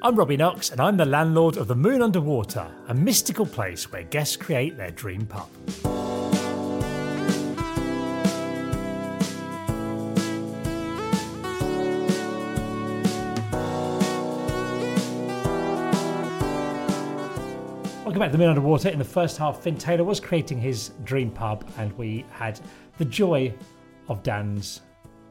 I'm Robbie Knox, and I'm the landlord of The Moon Underwater, a mystical place where guests create their dream pub. Welcome back to The Moon Underwater. In the first half, Fin Taylor was creating his dream pub, and we had the joy of Dan's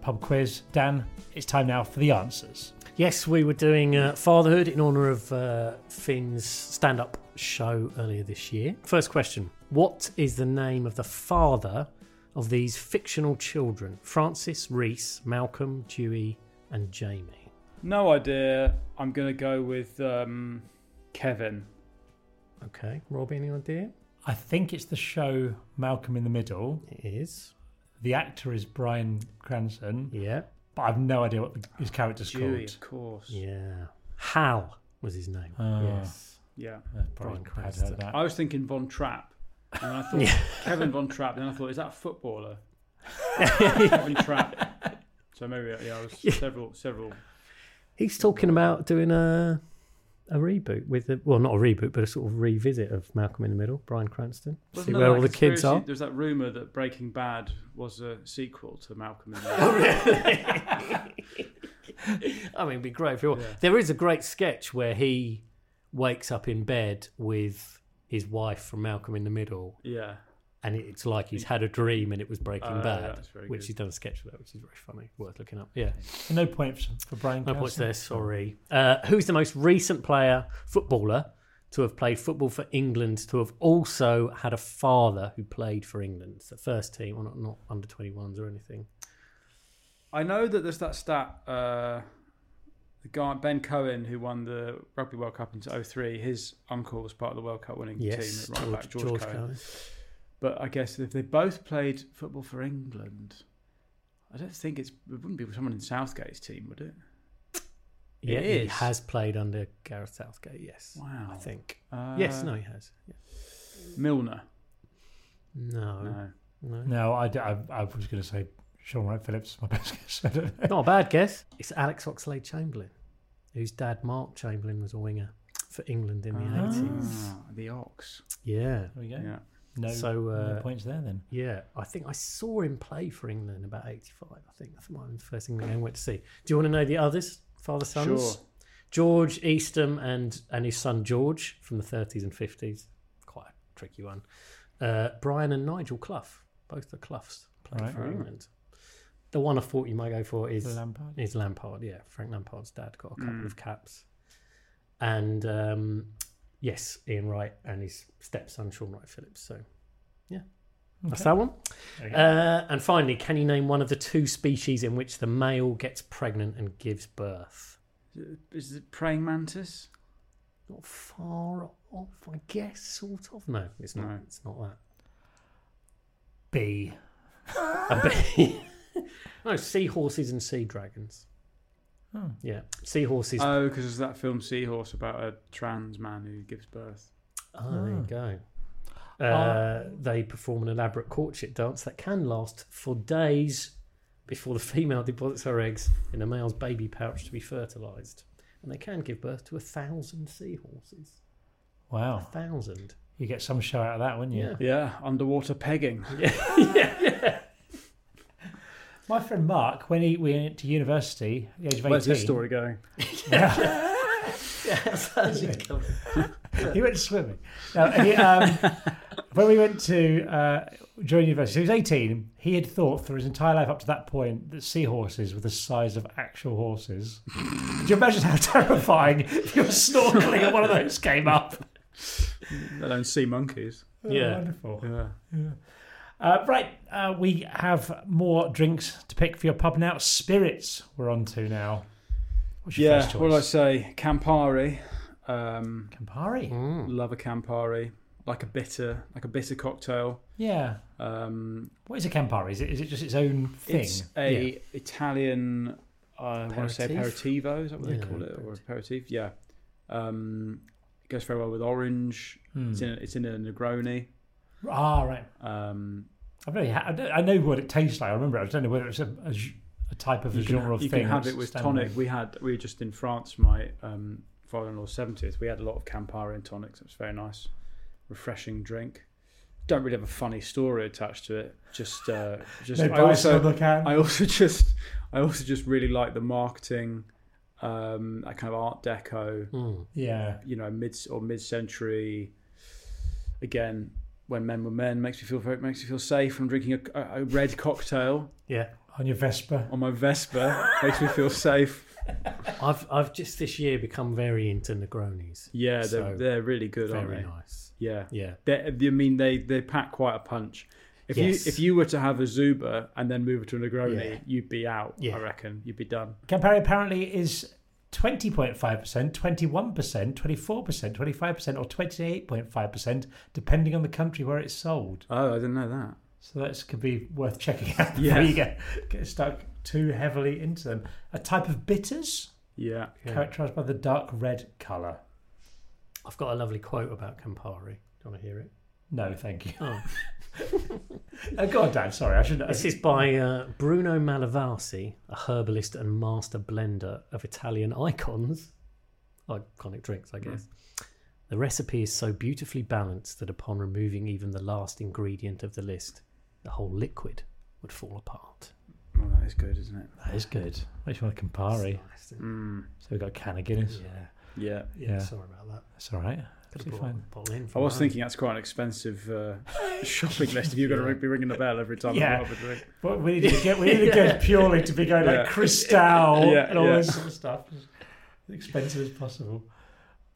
pub quiz. Dan, it's time now for the answers. Yes, we were doing fatherhood in honour of Finn's stand-up show earlier this year. First question. What is the name of the father of these fictional children? Francis, Reese, Malcolm, Dewey and Jamie. No idea. I'm going to go with Kevin. Okay. Robbie, any idea? I think it's the show Malcolm in the Middle. It is. The actor is Brian Cranston. Yeah. But I've no idea what his character's Dewey, called. Of course. Yeah. Hal was his name. Oh. Yes. Yeah. Brian Cranston. I was thinking Von Trapp. And I thought, Kevin Von Trapp. And then I thought, is that a footballer? Kevin Trapp. So maybe, yeah, I was several. He's talking about doing a reboot with, not a reboot, but a sort of revisit of Malcolm in the Middle, Brian Cranston. Wasn't see where all the kids are. There's that rumour that Breaking Bad was a sequel to Malcolm in the Middle. Oh, really? I mean, it'd be great if you all. Yeah. There is a great sketch where he wakes up in bed with his wife from Malcolm in the Middle. Yeah. And it's like he's had a dream and it was Breaking Bad, which good. He's done a sketch for that, which is very funny, worth looking up. Yeah. No points for Brian Carson. No points there, sorry. Who's the most recent footballer, to have played football for England, to have also had a father who played for England? It's the first team, or not under 21s or anything. I know that there's that stat, the guy, Ben Cohen, who won the Rugby World Cup in 2003, his uncle was part of the World Cup winning team at right back, George Cohen. But I guess if they both played football for England, I don't think it wouldn't be someone in Southgate's team, would it? Yeah, he has played under Gareth Southgate, yes. Wow. I think. He has. Yeah. Milner? No. No, I was going to say Sean Wright Phillips is my best guess. Not a bad guess. It's Alex Oxley Chamberlain, whose dad, Mark Chamberlain, was a winger for England in the 80s. The Ox. Yeah. There we go. Yeah. No points there then. Yeah, I think I saw him play for England about 85. I think that's my first England game I went to see. Do you want to know the others? Father sons. Sure. George Eastham and his son George from the 30s and 50s. Quite a tricky one. Brian and Nigel Clough, both the Cloughs, played for England. The one I thought you might go for is Lampard. Is Lampard, yeah. Frank Lampard's dad got a couple of caps, and. Yes, Ian Wright and his stepson, Sean Wright Phillips. So, yeah, that's that one. And finally, can you name one of the two species in which the male gets pregnant and gives birth? Is it praying mantis? Not far off, I guess, sort of. No, it's not. No. It's not that. Bee. A bee. No, seahorses and sea dragons. Oh. Yeah, seahorses. Oh, because there's that film Seahorse about a trans man who gives birth. Oh. There you go. They perform an elaborate courtship dance that can last for days before the female deposits her eggs in the male's baby pouch to be fertilised. And they can give birth to 1,000 seahorses. Wow. 1,000. You get some show out of that, wouldn't you? Yeah, underwater pegging. Yeah. My friend Mark, when he went to university at the age of 18... Where's his story going? Yeah. He went swimming. No, he, when we went to during university, he was 18. He had thought for his entire life up to that point that seahorses were the size of actual horses. Could you imagine how terrifying if you were snorkeling and one of those came up? Let alone sea monkeys. Oh, yeah, wonderful. Yeah, yeah. Right, we have more drinks to pick for your pub now. Spirits, we're on to now. What's your first choice? What did I say? Campari. Campari. Love a Campari, like a bitter cocktail. Yeah. What is a Campari? Is it just its own thing? It's Italian. I want to say aperitivo. Is that what they call it, or aperitif? Yeah. It goes very well with orange. It's in a Negroni. Ah, right. I know what it tastes like. I remember. I don't know whether it's a type of a genre of thing. You can have it with tonic. We were just in France for my father-in-law's 70th. We had a lot of Campari and tonics. It was very nice, refreshing drink. Don't really have a funny story attached to it. Just I also just really like the marketing, that kind of Art Deco. Yeah, you know, mid-century. Again. When men were men, makes me feel safe. I'm drinking a red cocktail. Yeah, on your Vespa. On my Vespa, makes me feel safe. I've just this year become very into Negronis. Yeah, they're really good, aren't they? Very nice. Yeah. They pack quite a punch. If you were to have a Zubra and then move it to a Negroni, you'd be out. Yeah. I reckon you'd be done. Campari apparently is 20.5%, 21%, 24%, 25%, or 28.5%, depending on the country where it's sold. Oh, I didn't know that. So that could be worth checking out before you get stuck too heavily into them. A type of bitters, characterised by the dark red colour. I've got a lovely quote about Campari. Do you want to hear it? No, thank you. Oh. Go on, Dan. Sorry, I shouldn't. This is by Bruno Malavasi, a herbalist and master blender of Italian iconic drinks, I guess. The recipe is so beautifully balanced that upon removing even the last ingredient of the list, the whole liquid would fall apart. Well, that is good, isn't it? That is good. Makes you want a Campari. Nice, so we've got a can of Guinness. Yeah. Sorry about that. That's all right. I was thinking that's quite an expensive shopping list if you're going to be ringing the bell every time you have a drink. But we need to go purely to be going like Cristal and all this sort of stuff. As expensive as possible.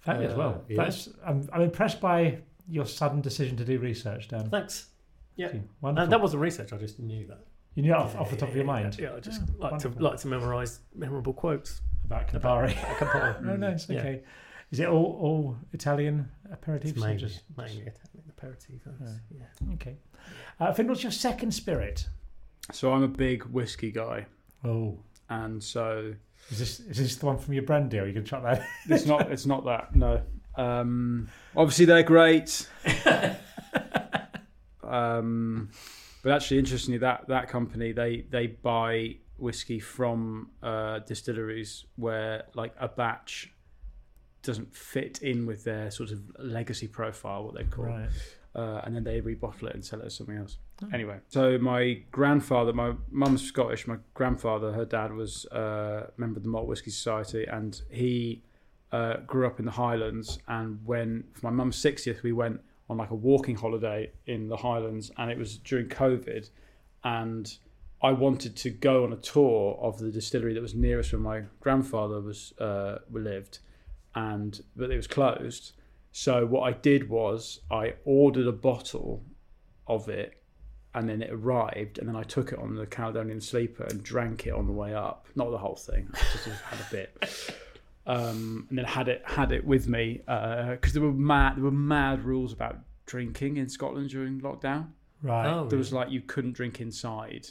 Thank you as well. Yeah. I'm impressed by your sudden decision to do research, Dan. Thanks. Yeah. Wonderful. That wasn't research, I just knew that. You knew off the top of your mind? Yeah, I just like to memorise memorable quotes. About Campari. No, no, it's okay. Yeah. Is it all Italian aperitifs? Mainly Italian aperitifs. Yeah. Okay. Finn, what's your second spirit? So I'm a big whiskey guy. Oh. And so is this the one from your brand deal? You can chuck that. It's not that. No. Obviously they're great. But actually, interestingly, that company they buy whiskey from distilleries where like a batch doesn't fit in with their sort of legacy profile, what they call it. And then they rebottle it and sell it as something else. Oh. Anyway, so my grandfather, my mum's Scottish, my grandfather, her dad was a member of the Malt Whisky Society, and he grew up in the Highlands. And when, for my mum's 60th, we went on like a walking holiday in the Highlands, and it was during COVID. And I wanted to go on a tour of the distillery that was nearest where my grandfather was lived. But it was closed. So what I did was I ordered a bottle of it, and then it arrived, and then I took it on the Caledonian Sleeper and drank it on the way up. Not the whole thing, just had a bit, and then had it with me because there were mad rules about drinking in Scotland during lockdown. Right, there was like you couldn't drink inside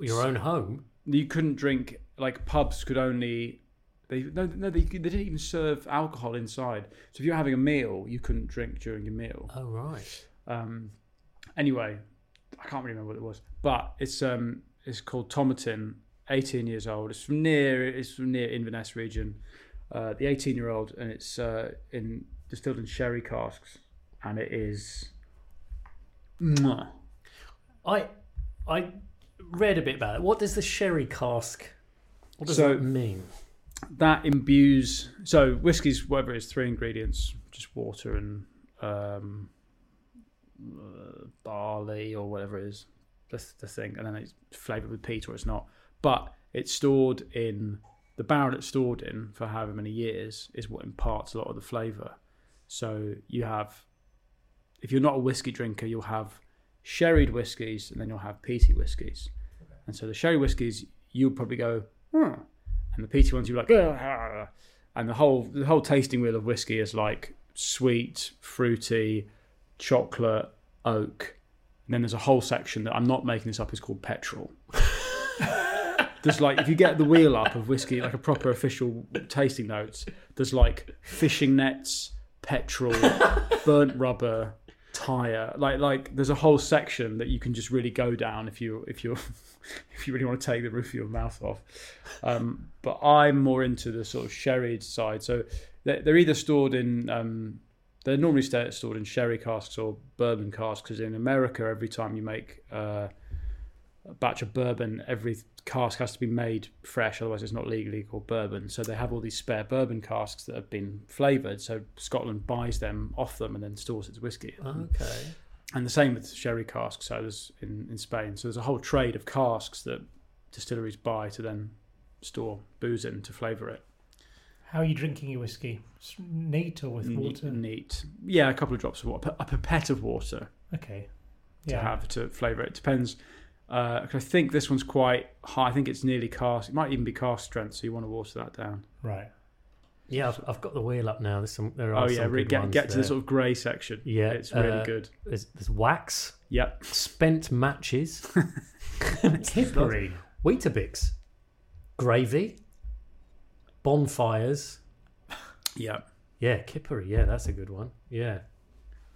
your own home. You couldn't drink, like pubs could only. They didn't even serve alcohol inside. So if you were having a meal, you couldn't drink during your meal. Oh, right. Anyway, I can't remember what it was, but it's called Tomatin. 18 years old. It's from near Inverness region. The 18-year-old, and it's distilled in sherry casks, and it is. Mwah. I read a bit about it. What does the sherry cask? What does that mean? That imbues. So whiskey's whatever it is, three ingredients, just water and barley or whatever it is. That's the thing, and then it's flavoured with peat or it's not. But it's stored in the barrel it's stored in for however many years is what imparts a lot of the flavour. So you have, if you're not a whiskey drinker, you'll have sherried whiskies and then you'll have peaty whiskies. Okay. And so the sherry whiskies, you'll probably go, and the peaty ones you're like, and the whole tasting wheel of whiskey is like sweet, fruity, chocolate, oak. And then there's a whole section that I'm not making this up, is called petrol. There's like, if you get the wheel up of whiskey, like a proper official tasting notes, there's like fishing nets, petrol, burnt rubber, tire. Like there's a whole section that you can just really go down if you really want to take the roof of your mouth off. But I'm more into the sort of sherried side. So they're either stored in, they're normally stored in sherry casks or bourbon casks, because in America, every time you make a batch of bourbon, every cask has to be made fresh, otherwise it's not legally called bourbon. So they have all these spare bourbon casks that have been flavoured, so Scotland buys them off them and then stores its whiskey. Okay. And the same with sherry casks, so there's in Spain. So there's a whole trade of casks that distilleries buy to then store booze in to flavour it. How are you drinking your whiskey? Neat or with water? Neat. Yeah, a couple of drops of water. A pipette of water. Okay. Yeah. To have to flavour it. Depends. Cause I think this one's quite high. I think it's nearly cask. It might even be cask strength, so you want to water that down. Right. Yeah, I've got the wheel up now. There are some good ones to the sort of grey section. Yeah, it's really good. There's wax. Yep. Spent matches. Hickory. Weetabix. Gravy. Bonfires. Yeah. Yeah, kippery. Yeah, that's a good one. Yeah.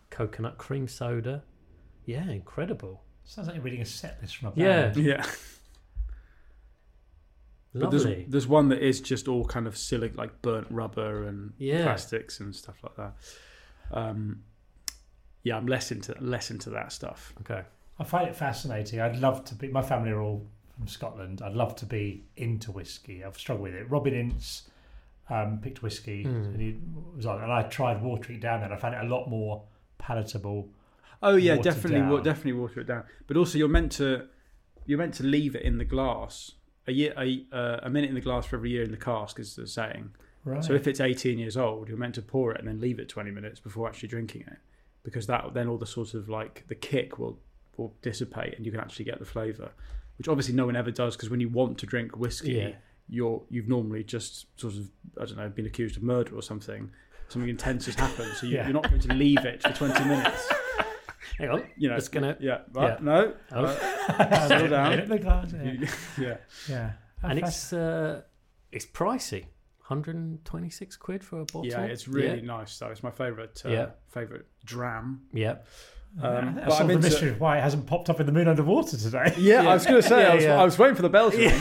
Coconut cream soda. Yeah, incredible. Sounds like you're reading a set list from a band. Yeah. Lovely. There's one that is just all kind of silly, like burnt rubber and plastics and stuff like that. I'm less into that stuff. Okay. I find it fascinating. I'd love to be... My family are all from Scotland. I'd love to be into whiskey. I've struggled with it. Robin Ince picked whiskey and he was on, and I tried watering it down then. I found it a lot more palatable. Oh yeah, definitely water it down. But also, you're meant to leave it in the glass a minute in the glass for every year in the cask, is the saying. Right. So if it's 18 years old, you're meant to pour it and then leave it 20 minutes before actually drinking it, because that then all the sort of like the kick will dissipate and you can actually get the flavour, which obviously no one ever does, because when you want to drink whiskey, you've normally just sort of, I don't know, been accused of murder or something. Something intense has happened, so you're not going to leave it for 20 minutes. Hang on, it's gonna. Yeah, but no. Slow down. Yeah. And it's pricey, £126 for a bottle. Yeah, it's really nice though. It's my favourite dram. Yeah. But I'm mystery of why it hasn't popped up in The Moon Underwater today. Yeah, I was going to say I was waiting for the bell to ring.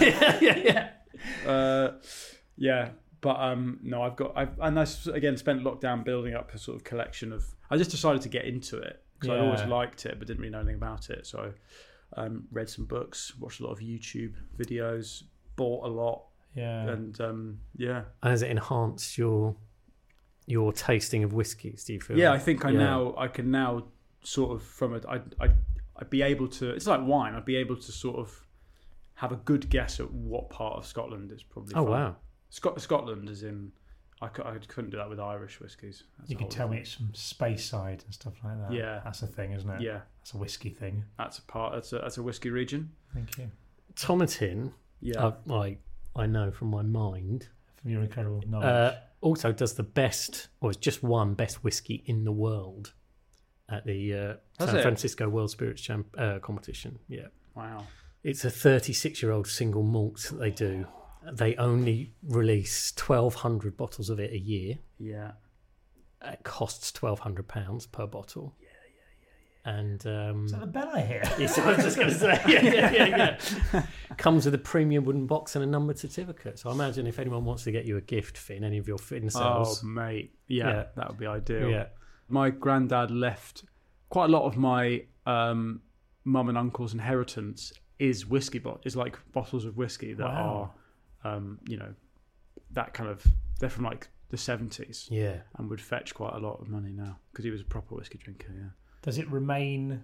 But no, I've again spent lockdown building up a sort of collection of. I just decided to get into it. Because I always liked it, but didn't really know anything about it. So I read some books, watched a lot of YouTube videos, bought a lot. Yeah. And And has it enhanced your tasting of whiskies, do you feel? Yeah, like? I think I can now sort of from it, I'd be able to, it's like wine, I'd be able to sort of have a good guess at what part of Scotland it's probably from. Oh, wow. Scotland is in... I couldn't do that with Irish whiskies. You could tell me it's from Speyside and stuff like that. Yeah. That's a thing, isn't it? Yeah. That's a whisky thing. That's a whisky region. Thank you. Tomatin, I know from my mind. From your incredible knowledge. Also does the best, or it's just won best whisky in the world at the San Francisco World Spirits competition. Yeah. Wow. It's a 36-year-old single malt that they do. They only release 1,200 bottles of it a year. Yeah. It costs £1,200 per bottle. Yeah. And... is that the bell I hear? Yes, I was just going to say. Yeah. Comes with a premium wooden box and a numbered certificate. So I imagine if anyone wants to get you a gift, Finn, any of your Finn sales. Oh, mate. Yeah, that would be ideal. Yeah. My granddad left quite a lot of my mum and uncle's inheritance is whiskey bot is like bottles of whiskey that are you know, that kind of, they're from like the 70s, yeah, and would fetch quite a lot of money now because he was a proper whiskey drinker. Yeah. Does it remain?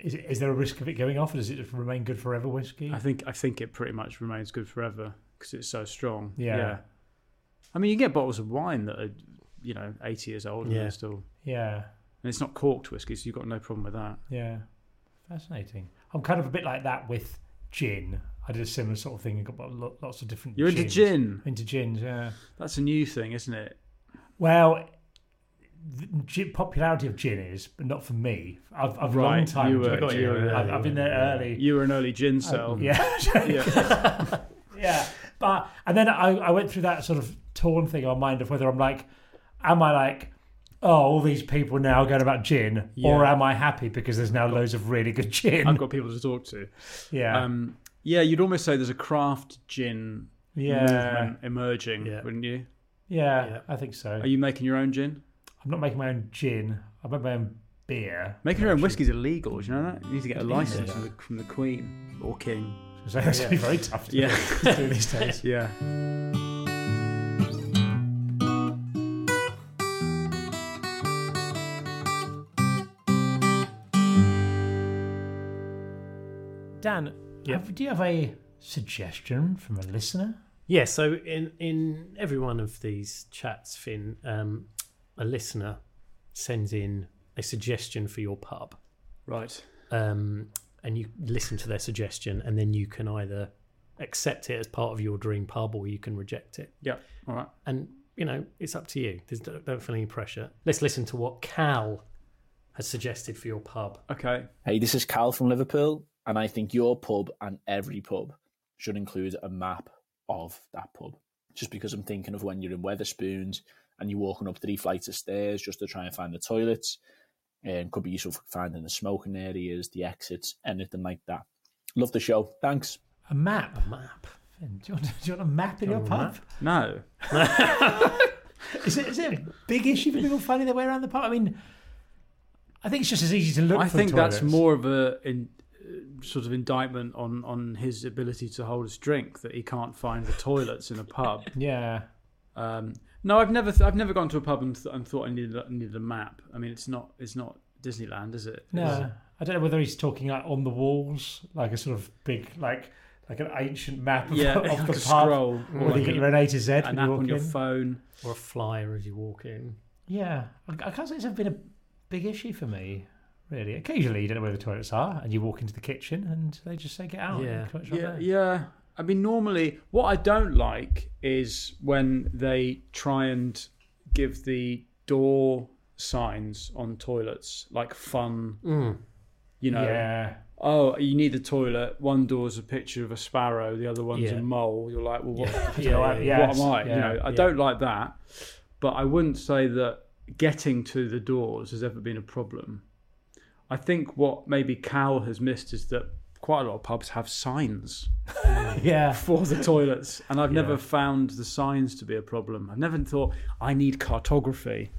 Is there a risk of it going off, or does it just remain good forever whiskey? I think it pretty much remains good forever because it's so strong. Yeah. Yeah. I mean, you get bottles of wine that are, you know, 80 years old and they're still. Yeah. And it's not corked whiskey, so you've got no problem with that. Yeah. Fascinating. I'm kind of a bit like that with gin. I did a similar sort of thing and got lots of different. You're into gin? Into gins, yeah. That's a new thing, isn't it? Well, the popularity of gin is, but not for me. I've right. Long time. I've been there early. You were an early gin cell. Yeah. Yeah. But, and then I went through that sort of torn thing in my mind of whether I'm like, am I like, oh, all these people now are going about gin, or am I happy because there's now loads of really good gin? I've got people to talk to. Yeah. Yeah, you'd almost say there's a craft gin movement emerging, wouldn't you? Yeah, yeah, I think so. Are you making your own gin? I'm not making my own gin. I make my own beer. Making your own whiskey is illegal, do you know that? You need to get a license from the Queen or King. So that's going to be very tough to do these days. Yeah. Dan, do you have a suggestion from a listener? Yeah, so in every one of these chats, Finn, a listener sends in a suggestion for your pub. Right. And you listen to their suggestion, and then you can either accept it as part of your dream pub or you can reject it. Yeah, all right. And, you know, it's up to you. Don't feel any pressure. Let's listen to what Cal has suggested for your pub. Okay. Hey, this is Cal from Liverpool. And I think your pub and every pub should include a map of that pub. Just because I'm thinking of when you're in Wetherspoons and you're walking up 3 flights of stairs just to try and find the toilets, and could be useful for finding the smoking areas, the exits, anything like that. Love the show. Thanks. A map. A map. Finn, do you want a map in your pub? No. Is it a big issue for people finding their way around the pub? I mean, I think it's just as easy to look for the toilets. That's more of a... sort of indictment on his ability to hold his drink that he can't find the toilets in a pub. Yeah. No, I've never gone to a pub and thought I needed a map. I mean, it's not Disneyland, is it? No. I don't know whether he's talking like on the walls, like a sort of big like an ancient map of the pub, scroll, or like you get your own A to Z, an app on your phone, or a flyer as you walk in. Yeah, I can't say it's been a big issue for me. Really, occasionally you don't know where the toilets are, and you walk into the kitchen, and they just say, "Get out!" Yeah. I mean, normally, what I don't like is when they try and give the door signs on toilets like fun. Mm. You know, oh, you need a toilet. One door's a picture of a sparrow, the other one's a mole. You're like, well, what am I? Yeah. You know, I don't like that. But I wouldn't say that getting to the doors has ever been a problem. I think what maybe Cal has missed is that quite a lot of pubs have signs for the toilets. And I've never found the signs to be a problem. I've never thought, I need cartography.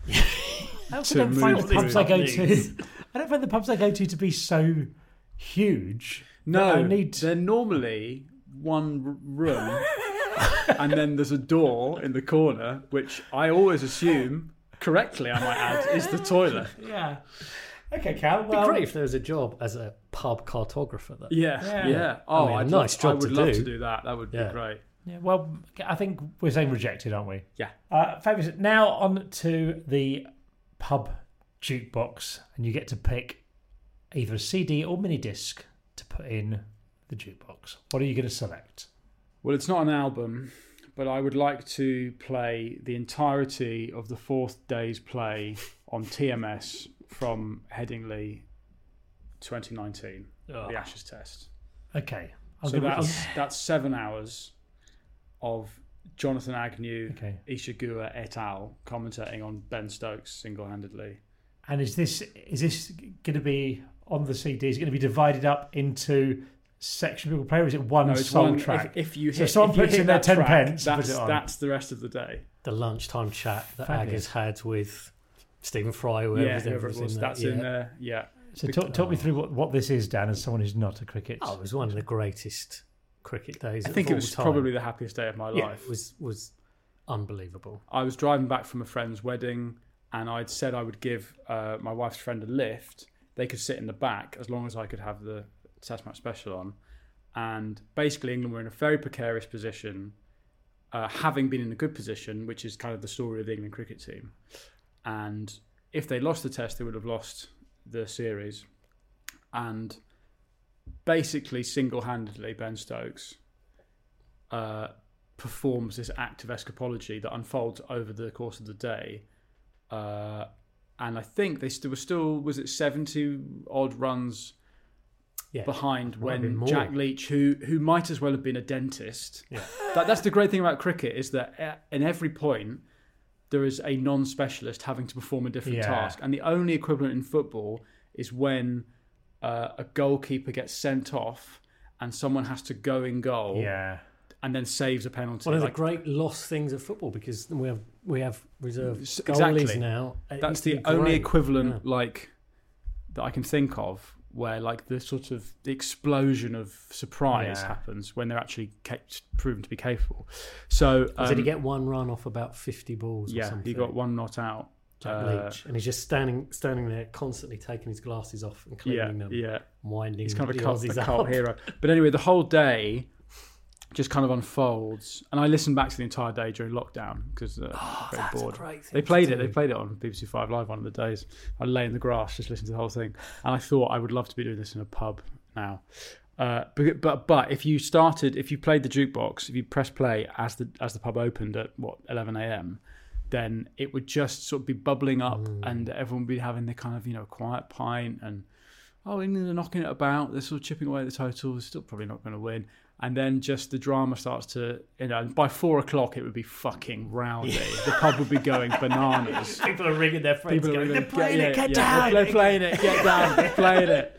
I also don't find the pubs I go to. I don't find the pubs I go to be so huge. No, they're normally one room and then there's a door in the corner, which I always assume, correctly I might add, is the toilet. Yeah. Okay, Cal. Well, it'd be great if there was a job as a pub cartographer, though. Yeah. Oh, I mean, I would love to do that. That would be great. Yeah. Well, I think we're saying rejected, aren't we? Yeah. Fabulous. Now on to the pub jukebox, and you get to pick either a CD or mini disc to put in the jukebox. What are you going to select? Well, it's not an album, but I would like to play the entirety of the fourth day's play on TMS. From Headingley 2019, The Ashes Test. Okay. That's 7 hours of Jonathan Agnew, Ishiguro et al. Commentating on Ben Stokes single-handedly. And is this going to be on the CD? Is it going to be divided up into sections people play, or is it one track? If you hit, so if puts you hit in their 10 pence, that's the rest of the day. The lunchtime chat that Ag has had with Stephen Fry, whoever it was in there. So talk me through what this is, Dan, as someone who's not a cricket. Oh, it was one of the greatest cricket days. I think it was probably the happiest day of my life. Yeah, it was unbelievable. I was driving back from a friend's wedding, and I'd said I would give my wife's friend a lift. They could sit in the back as long as I could have the Test match special on. And basically, England were in a very precarious position, having been in a good position, which is kind of the story of the England cricket team. And if they lost the Test, they would have lost the series. And basically, single-handedly, Ben Stokes performs this act of escapology that unfolds over the course of the day. And I think they were still, was it 70-odd runs behind when Jack Leach, who might as well have been a dentist. Yeah. That's the great thing about cricket, is that in every point, there is a non-specialist having to perform a different task. And the only equivalent in football is when a goalkeeper gets sent off and someone has to go in goal and then saves a penalty. One of the great lost things of football, because we have reserve goalies now. That's the only equivalent that I can think of, where the sort of the explosion of surprise happens when they're actually proven to be capable. So did he get one run off about 50 balls or something? Yeah, he got one not out. Jack Leach, and he's just standing there constantly taking his glasses off and cleaning them. Yeah, winding. He's kind of a cult hero. But anyway, the whole day just kind of unfolds, and I listened back to the entire day during lockdown because very bored. A great thing They played it on BBC Five Live one of the days. I lay in the grass, just listened to the whole thing, and I thought I would love to be doing this in a pub now. But if you played the jukebox, if you press play as the pub opened at 11 a.m. then it would just sort of be bubbling up, and everyone would be having their kind of quiet pint, and England are knocking it about. They're sort of chipping away at the total. They're still probably not going to win. And then just the drama starts to, by 4 o'clock, it would be fucking rowdy. The pub would be going bananas. People are ringing their friends. They're playing it, get down. They're playing it, get down. They're playing it.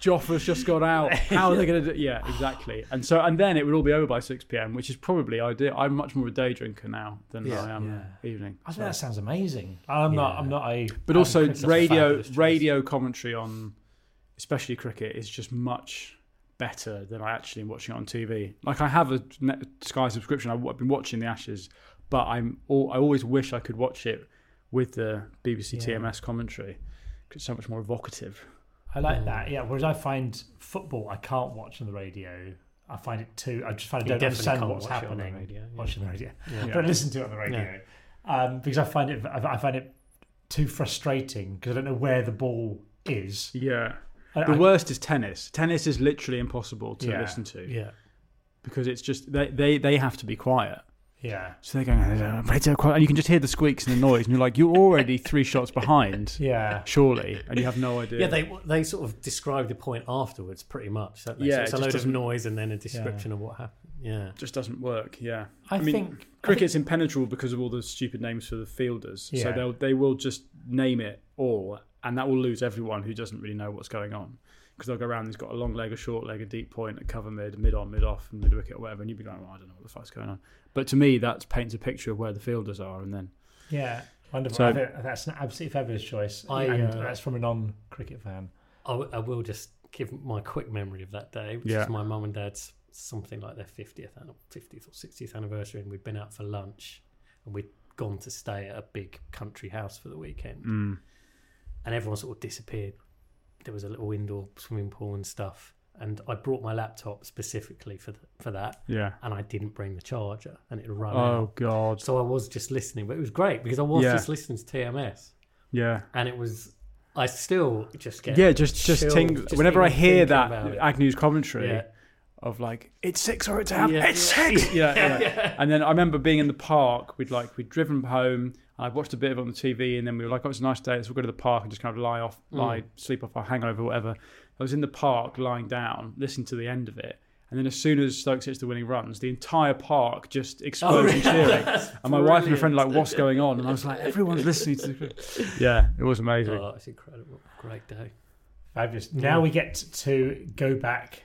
Joffa's just got out. How are they going to do it? Yeah, exactly. And then it would all be over by 6 p.m, which is probably ideal. I'm much more a day drinker now than I am evening. I think that sounds amazing. But also radio commentary on, especially cricket, is just much better than I actually am watching it on TV. I have a Sky subscription. I've been watching The Ashes, but I always wish I could watch it with the BBC TMS commentary, because it's so much more evocative. I like that. Yeah. Whereas I find football, I can't watch on the radio. I find it too. I don't understand what's happening. Watching the radio, but I listen to it on the radio because I find it too frustrating, because I don't know where the ball is. Yeah. The worst is tennis. Tennis is literally impossible to listen to. Yeah. Because it's just, they have to be quiet. Yeah. So they're going, and you can just hear the squeaks and the noise, and you're like, you're already 3 shots behind. Yeah. Surely. And you have no idea. Yeah, they sort of describe the point afterwards pretty much, don't they? Yeah. So it's a load of noise and then a description of what happened. Yeah. Just doesn't work, yeah. I mean, cricket's impenetrable because of all the stupid names for the fielders. Yeah. So they will just name it all. And that will lose everyone who doesn't really know what's going on, because they'll go around. He's got a long leg, a short leg, a deep point, a cover mid, a mid on, mid off, and mid wicket or whatever. And you'd be like, well, I don't know what the fuck's going on. But to me, that paints a picture of where the fielders are. And then wonderful. So, that's an absolutely fabulous choice. And that's from a non-cricket fan. I will just give my quick memory of that day, which is my mum and dad's something like their 50th or 60th anniversary, and we'd been out for lunch, and we'd gone to stay at a big country house for the weekend. Mm. And everyone sort of disappeared. There was a little indoor swimming pool and stuff. And I brought my laptop specifically for that. Yeah. And I didn't bring the charger, and it ran out. Oh, God. So I was just listening. But it was great, because I was just listening to TMS. Yeah. And it was... I still just get... Yeah, just tingle. Whenever I hear that Agnew's commentary... Yeah. Of it's 6 or it's out. Yeah. It's 6. Yeah. And then I remember being in the park. We'd driven home. I watched a bit of it on the TV, and then we were like, "Oh, it's a nice day. Let's go to the park and just kind of sleep off our hangover, or whatever." I was in the park, lying down, listening to the end of it, and then as soon as Stokes hits the winning runs, the entire park just explodes in cheering. And my wife and her friend "What's going on?" And I was like, "Everyone's listening to the." Yeah, it was amazing. Oh, it's incredible. Great day. Fabulous. Now we get to go back.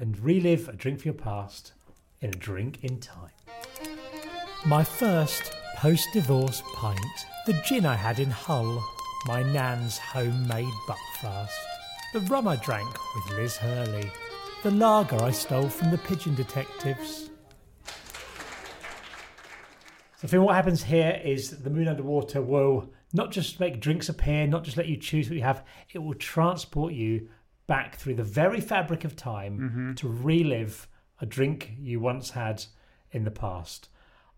And relive a drink for your past in a drink in time. My first post-divorce pint, the gin I had in Hull. my nan's homemade buckfast, the rum I drank with Liz Hurley, the lager I stole from the pigeon detectives. So I think what happens here is The Moon Underwater will not just make drinks appear, not just let you choose what you have, it will transport you back through the very fabric of time to relive a drink you once had in the past.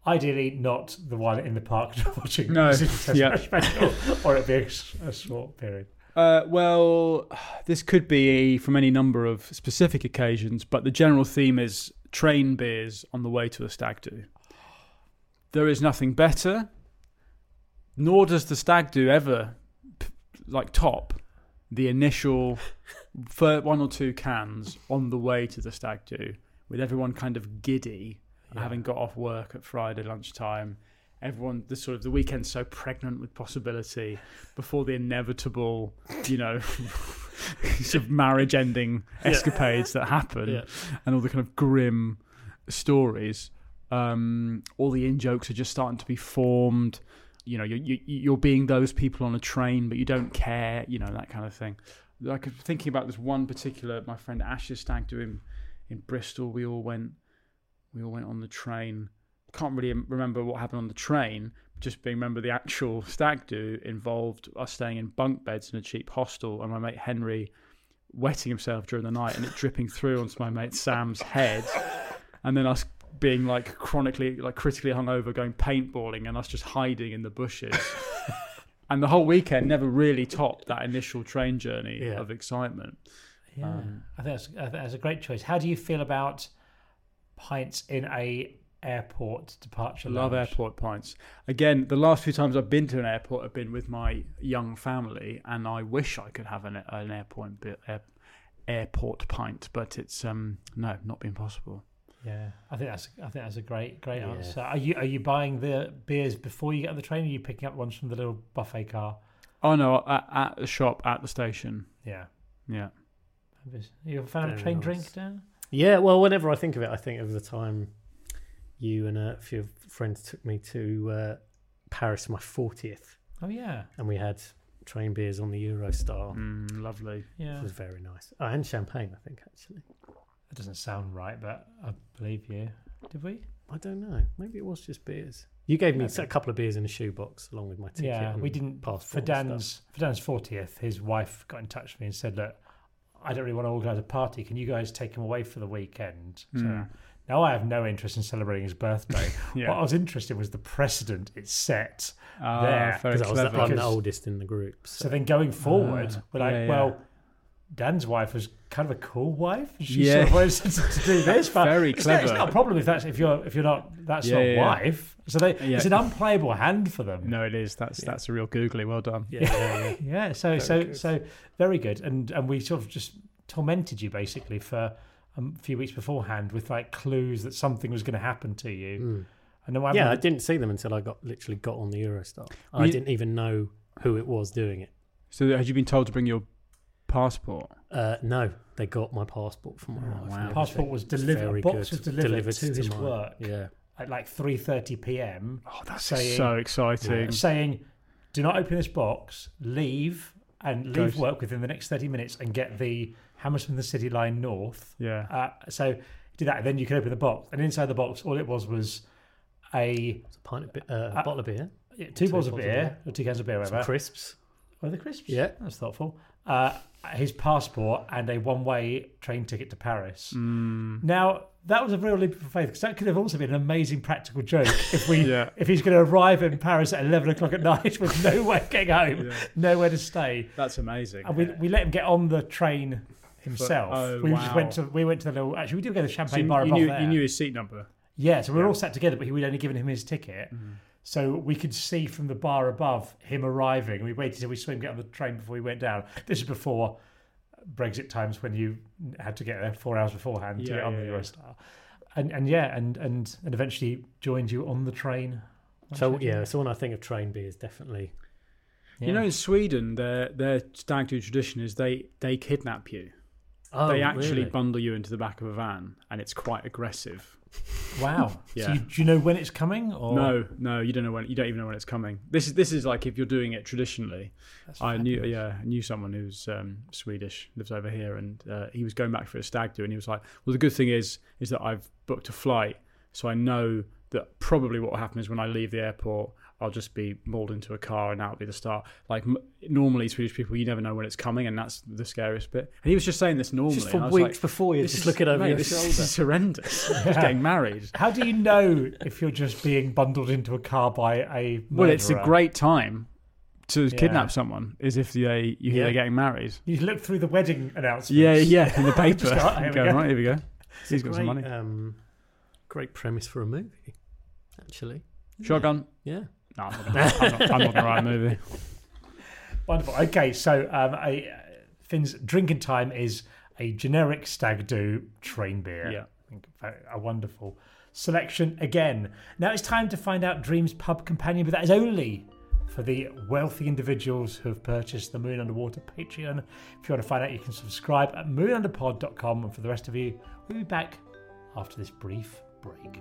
Ideally, not the one in the park watching. No, yeah. Special, or it'd be a short period. Well, this could be from any number of specific occasions, but the general theme is train beers on the way to a stag do. There is nothing better, nor does the stag do ever top the initial one or two cans on the way to the stag do, with everyone kind of giddy. Yeah. Having got off work at Friday lunchtime, everyone, the weekend's so pregnant with possibility before the inevitable, sort of marriage-ending escapades that happen, and all the kind of grim stories. All the in-jokes are just starting to be formed. You're being those people on a train, but you don't care. That kind of thing. Like thinking about this one particular, my friend Ash's stag do in Bristol. We all went on the train. Can't really remember what happened on the train. Remember the actual stag do involved us staying in bunk beds in a cheap hostel, and my mate Henry wetting himself during the night and it dripping through onto my mate Sam's head, and then us being critically hungover, going paintballing, and us just hiding in the bushes. And the whole weekend never really topped that initial train journey of excitement. Yeah, I think that's a great choice. How do you feel about pints in a airport departure lounge? Love airport pints. Again, the last few times I've been to an airport have been with my young family, and I wish I could have an airport pint, but it's not been possible. Yeah, I think that's a great answer. Are you buying the beers before you get on the train, or are you picking up ones from the little buffet car? Oh no, at the shop at the station. Yeah, yeah. You a fan of train drink, Dan? Yeah, well, whenever I think of it, I think of the time you and a few friends took me to Paris for my 40th. Oh, yeah. And we had train beers on the Eurostar. Lovely. Yeah. It was very nice. Oh, and champagne, I think, actually. That doesn't sound right, but I believe you. Did we? I don't know. Maybe it was just beers. You gave me a couple of beers in a shoebox along with my ticket. Yeah, we didn't pass for Dan's 40th, his wife got in touch with me and said, look, I don't really want to organise a party. Can you guys take him away for the weekend? So now I have no interest in celebrating his birthday. What I was interested in was the precedent it set there. Because I was the oldest in the group. So then going forward, we're like, Dan's wife was kind of a cool wife. She sort of wanted to do this. But very clever. It's not a problem if you're not wife. So it's an unplayable hand for them. No, it is. That's a real googly. Well done. Yeah. So very good. And we sort of just tormented you basically for a few weeks beforehand with clues that something was going to happen to you. And then I didn't see them until I got on the Eurostar. I didn't even know who it was doing it. So had you been told to bring your passport? No, they got my passport from my wife. Wow. Passport was delivered. A box was delivered to his work. Yeah. At 3:30 p.m. Oh, that's so exciting! Saying, do not open this box. Leave work within the next 30 minutes and get the Hammersmith and the City Line north. Yeah. So do that, and then you can open the box. And inside the box, all it was a pint of a bottle of beer, two bottles of beer, or 2 cans of beer, whatever. Some crisps. Were the crisps? Yeah, that's thoughtful. His passport and a one-way train ticket to Paris. Now that was a real leap of faith, because that could have also been an amazing practical joke if he's going to arrive in Paris at 11 o'clock at night with nowhere getting home, nowhere to stay. That's amazing. And we let him get on the train himself. We went to the little. Actually, we did go to the champagne bar. You knew his seat number. Yeah, so we were all sat together, but we'd only given him his ticket. So we could see from the bar above him arriving. We waited till we saw him get on the train before we went down. This is before Brexit times, when you had to get there 4 hours beforehand to get on the Eurostar. And eventually joined you on the train. So when I think of train beers, definitely. Yeah. In Sweden, their stag do tradition is they kidnap you. Oh, they actually bundle you into the back of a van, and it's quite aggressive. Wow. Yeah. So do you know when it's coming? Or? No, you don't know when. You don't even know when it's coming. This is like if you're doing it traditionally. I knew someone who's Swedish, lives over here, and he was going back for a stag do, and he was like, "Well, the good thing is that I've booked a flight, so I know that probably what will happen is when I leave the airport, I'll just be mauled into a car, and that'll be the start." Like normally, Swedish people, you never know when it's coming, and that's the scariest bit. And he was just saying this normally. Just for weeks before, you're just looking over your shoulder. This is horrendous. Yeah. Just getting married. How do you know if you're just being bundled into a car by a murderer? Well, it's a great time to kidnap someone, is if you hear they're getting married. You look through the wedding announcements. Yeah, in the paper. Right, here we go. He's got some money. Great premise for a movie, actually. Shotgun. Yeah. No, I'm not the right movie. Wonderful. Okay, so Finn's drinking time is a generic stag do train beer. Yeah. I think a wonderful selection again. Now it's time to find out Dream's pub companion, but that is only for the wealthy individuals who have purchased the Moon Underwater Patreon. If you want to find out, you can subscribe at moonunderpod.com. And for the rest of you, we'll be back after this brief break.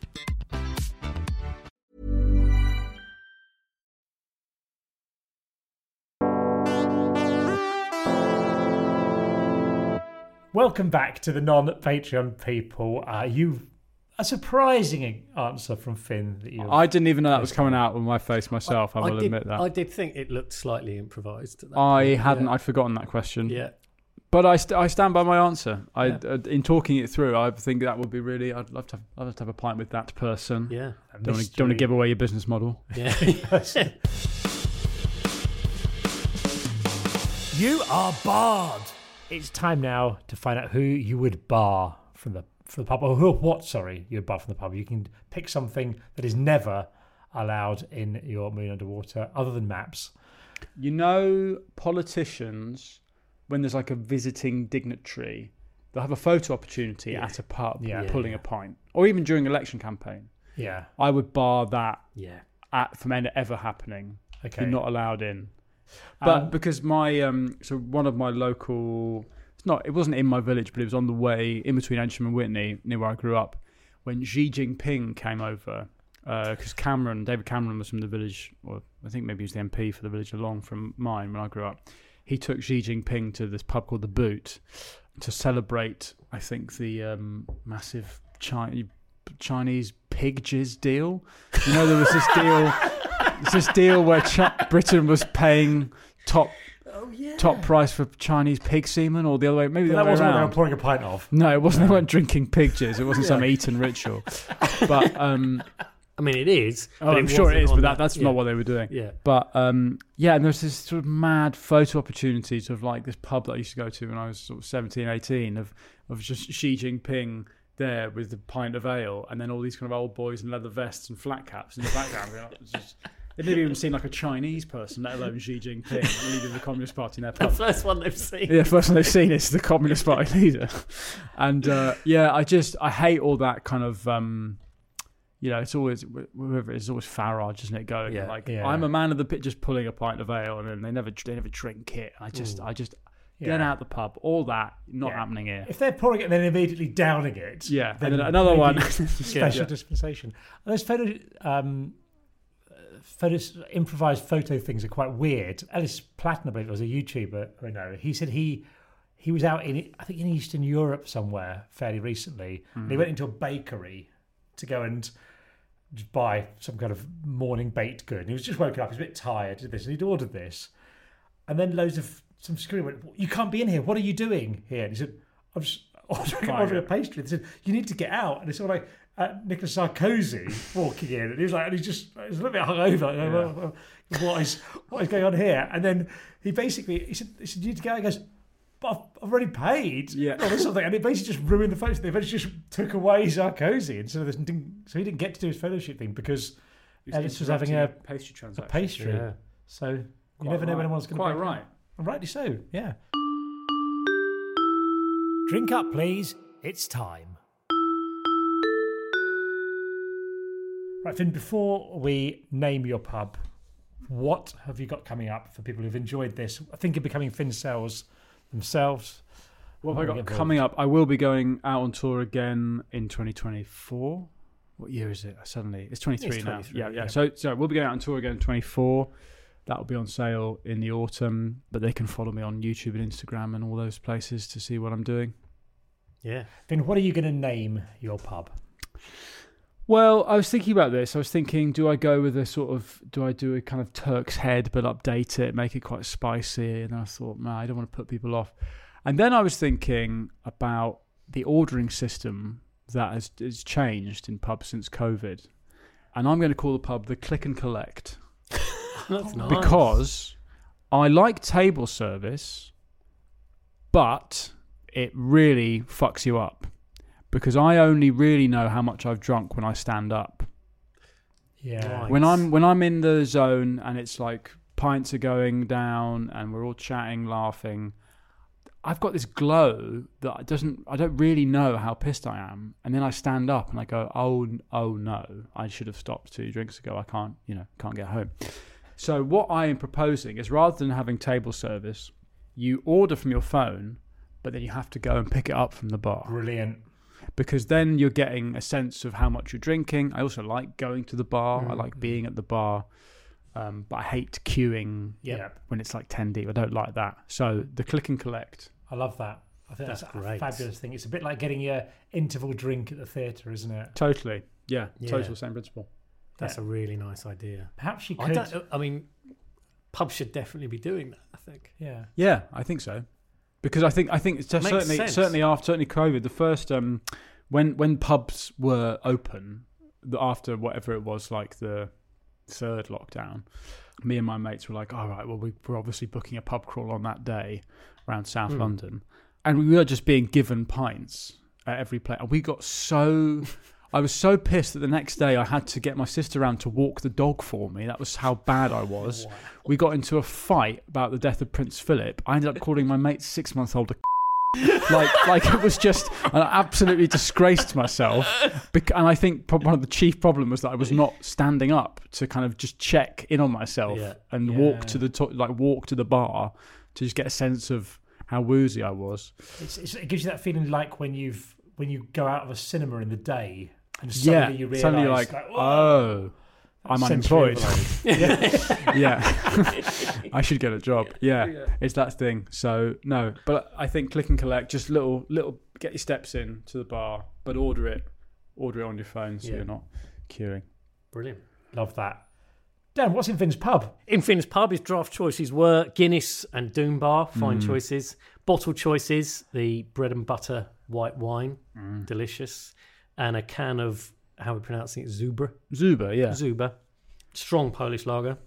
Welcome back to the non-Patreon people. You a surprising answer from Finn. I didn't even know that was coming out on my face myself. I will admit that. I did think it looked slightly improvised. I hadn't. Yeah. I'd forgotten that question. Yeah. But I stand by my answer. In talking it through, I think that would be really. I'd love to have a pint with that person. Yeah. Don't want to give away your business model. Yeah. You are barred. It's time now to find out who you would bar from the pub, or what you would bar from the pub. You can pick something that is never allowed in your Moon Underwater, other than maps. You know, politicians, when there's like a visiting dignitary, they'll have a photo opportunity at a pub pulling a pint, or even during election campaign. Yeah, I would bar that. Yeah, from ever happening. Okay, you're not allowed in. But because my one of my local, it wasn't in my village, but it was on the way in between Ensham and Whitney, near where I grew up, when Xi Jinping came over, because David Cameron was from the village, or I think maybe he was the MP for the village along from mine when I grew up. He took Xi Jinping to this pub called The Boot to celebrate, I think, the massive Chinese pig jizz deal. You know, there was this deal. It's this deal where Britain was paying top price for Chinese pig semen, or the other way. Maybe that wasn't what they were pouring a pint of. No, it wasn't. They weren't drinking pig jizz. It wasn't some Eton ritual. But I mean, it is. But I'm sure it is. But that's not what they were doing. Yeah. But and there's this sort of mad photo opportunity, sort of like this pub that I used to go to when I was sort of 17, 18, of just Xi Jinping there with a pint of ale, and then all these kind of old boys in leather vests and flat caps in the background. It's just. They've never even seen like a Chinese person, let alone Xi Jinping, leading the Communist Party in their pub. The first one they've seen. Yeah, the first one they've seen is the Communist Party leader. And I hate all that kind of you know, it's always, whoever it is, it's always Farage, isn't it? Going I'm a man of the pit, just pulling a pint of ale, and then they never drink it. I just get out the pub. All that not happening here. If they're pouring it and then immediately downing it, then and another one special dispensation. And those improvised photo things are quite weird. Alice Platten, I believe, was a YouTuber. I know he said he was out in, I think, in Eastern Europe somewhere fairly recently. Mm. And he went into a bakery to go and buy some kind of morning baked good. And he was just woken up. He was a bit tired. Did this, and he'd ordered this, and then loads of some security went, "You can't be in here. What are you doing here?" And he said, "I'm just ordering a pastry." They said, "You need to get out." And it's all like Nicolas Sarkozy walking in, and he was like, and he's a little bit hungover. Like, what is going on here? And then he said, "You need to get out." He goes, "But I've already paid," or something, and it basically just ruined the photo. They eventually just took away Sarkozy, and so he didn't get to do his photo shoot thing because Ellis was having a pastry transaction. Yeah. So you never know when anyone's going to pay. Quite right, and rightly so. Yeah. Drink up, please. It's time. Right, Finn. Before we name your pub, what have you got coming up for people who've enjoyed this? I think it'll be becoming Finn Sells themselves. What have I got coming up? I will be going out on tour again in 2024. What year is it? Suddenly, it's 23 now. Yeah. So we'll be going out on tour again in 24. That will be on sale in the autumn, but they can follow me on YouTube and Instagram and all those places to see what I'm doing. Yeah. Then what are you going to name your pub? Well, I was thinking about this. I was thinking, do I go with do I do a kind of Turk's Head but update it, make it quite spicy? And I thought, I don't want to put people off. And then I was thinking about the ordering system that has changed in pubs since COVID. And I'm going to call the pub the Click and Collect. That's nice. Because I like table service, but it really fucks you up. Because I only really know how much I've drunk when I stand up. Yeah. Right. When I'm in the zone and it's like pints are going down and we're all chatting, laughing, I've got this glow that I don't really know how pissed I am. And then I stand up and I go, oh no, I should have stopped 2 drinks ago. I can't get home. So what I am proposing is, rather than having table service, you order from your phone, but then you have to go and pick it up from the bar. Brilliant. Because then you're getting a sense of how much you're drinking. I also like going to the bar. Mm. I like being at the bar. But I hate queuing when it's like 10 deep. I don't like that. So the Click and Collect. I love that. I think that's a fabulous thing. It's a bit like getting your interval drink at the theatre, isn't it? Totally. Yeah. Total same principle. That's a really nice idea. Perhaps you could. Pubs should definitely be doing that, I think. Yeah. Yeah, I think so. Because I think it's just certainly after COVID, the first when pubs were open after whatever it was, like the third lockdown, me and my mates were like, all right, well, we're obviously booking a pub crawl on that day around South London, and we were just being given pints at every place, and we got so. I was so pissed that the next day I had to get my sister around to walk the dog for me. That was how bad I was. Wow. We got into a fight about the death of Prince Philip. I ended up calling my mate's 6-month-old a like it was just, and I absolutely disgraced myself. And I think one of the chief problems was that I was not standing up to kind of just check in on myself and walk to the bar to just get a sense of how woozy I was. It gives you that feeling like when you go out of a cinema in the day. And suddenly you realise, suddenly like oh, I'm unemployed. I should get a job. Yeah, it's that thing. So no, but I think Click and Collect, just little, get your steps in to the bar, but order it on your phone so you're not queuing. Brilliant, love that. Dan, what's in Finn's pub? In Finn's pub, his draft choices were Guinness and Doom Bar, fine choices. Bottle choices, the bread and butter white wine, delicious. And a can of, how are we pronouncing it, Zubra? Zubra. Strong Polish lager.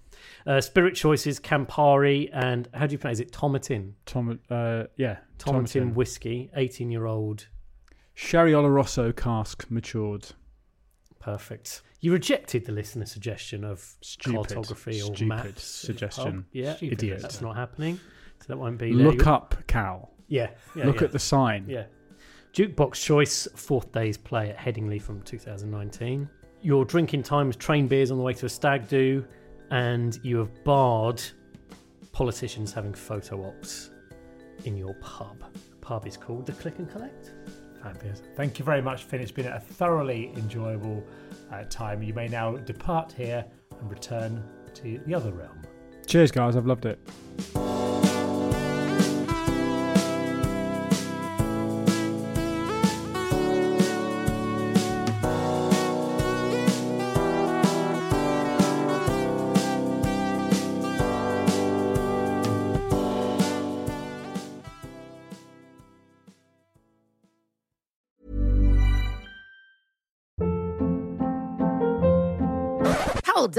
Spirit choices, Campari, and how do you pronounce it? Tomatin. Tomatin whiskey, 18-year-old. Sherry Oloroso cask, matured. Perfect. You rejected the listener suggestion of cartography or maps. Stupid suggestion. Yeah, idiot. That's not happening. So that won't be there. Look up, Cal. Yeah. Look at the sign. Yeah. Jukebox choice, Fourth Day's play at Headingley from 2019. your drinking time is train beers on the way to a stag do, and you have barred politicians having photo ops in your pub. The pub is called the Click and Collect. Fabulous. Thank you very much, Finn. It's been a thoroughly enjoyable time. You may now depart here and return to the other realm. Cheers, guys. I've loved it. Hold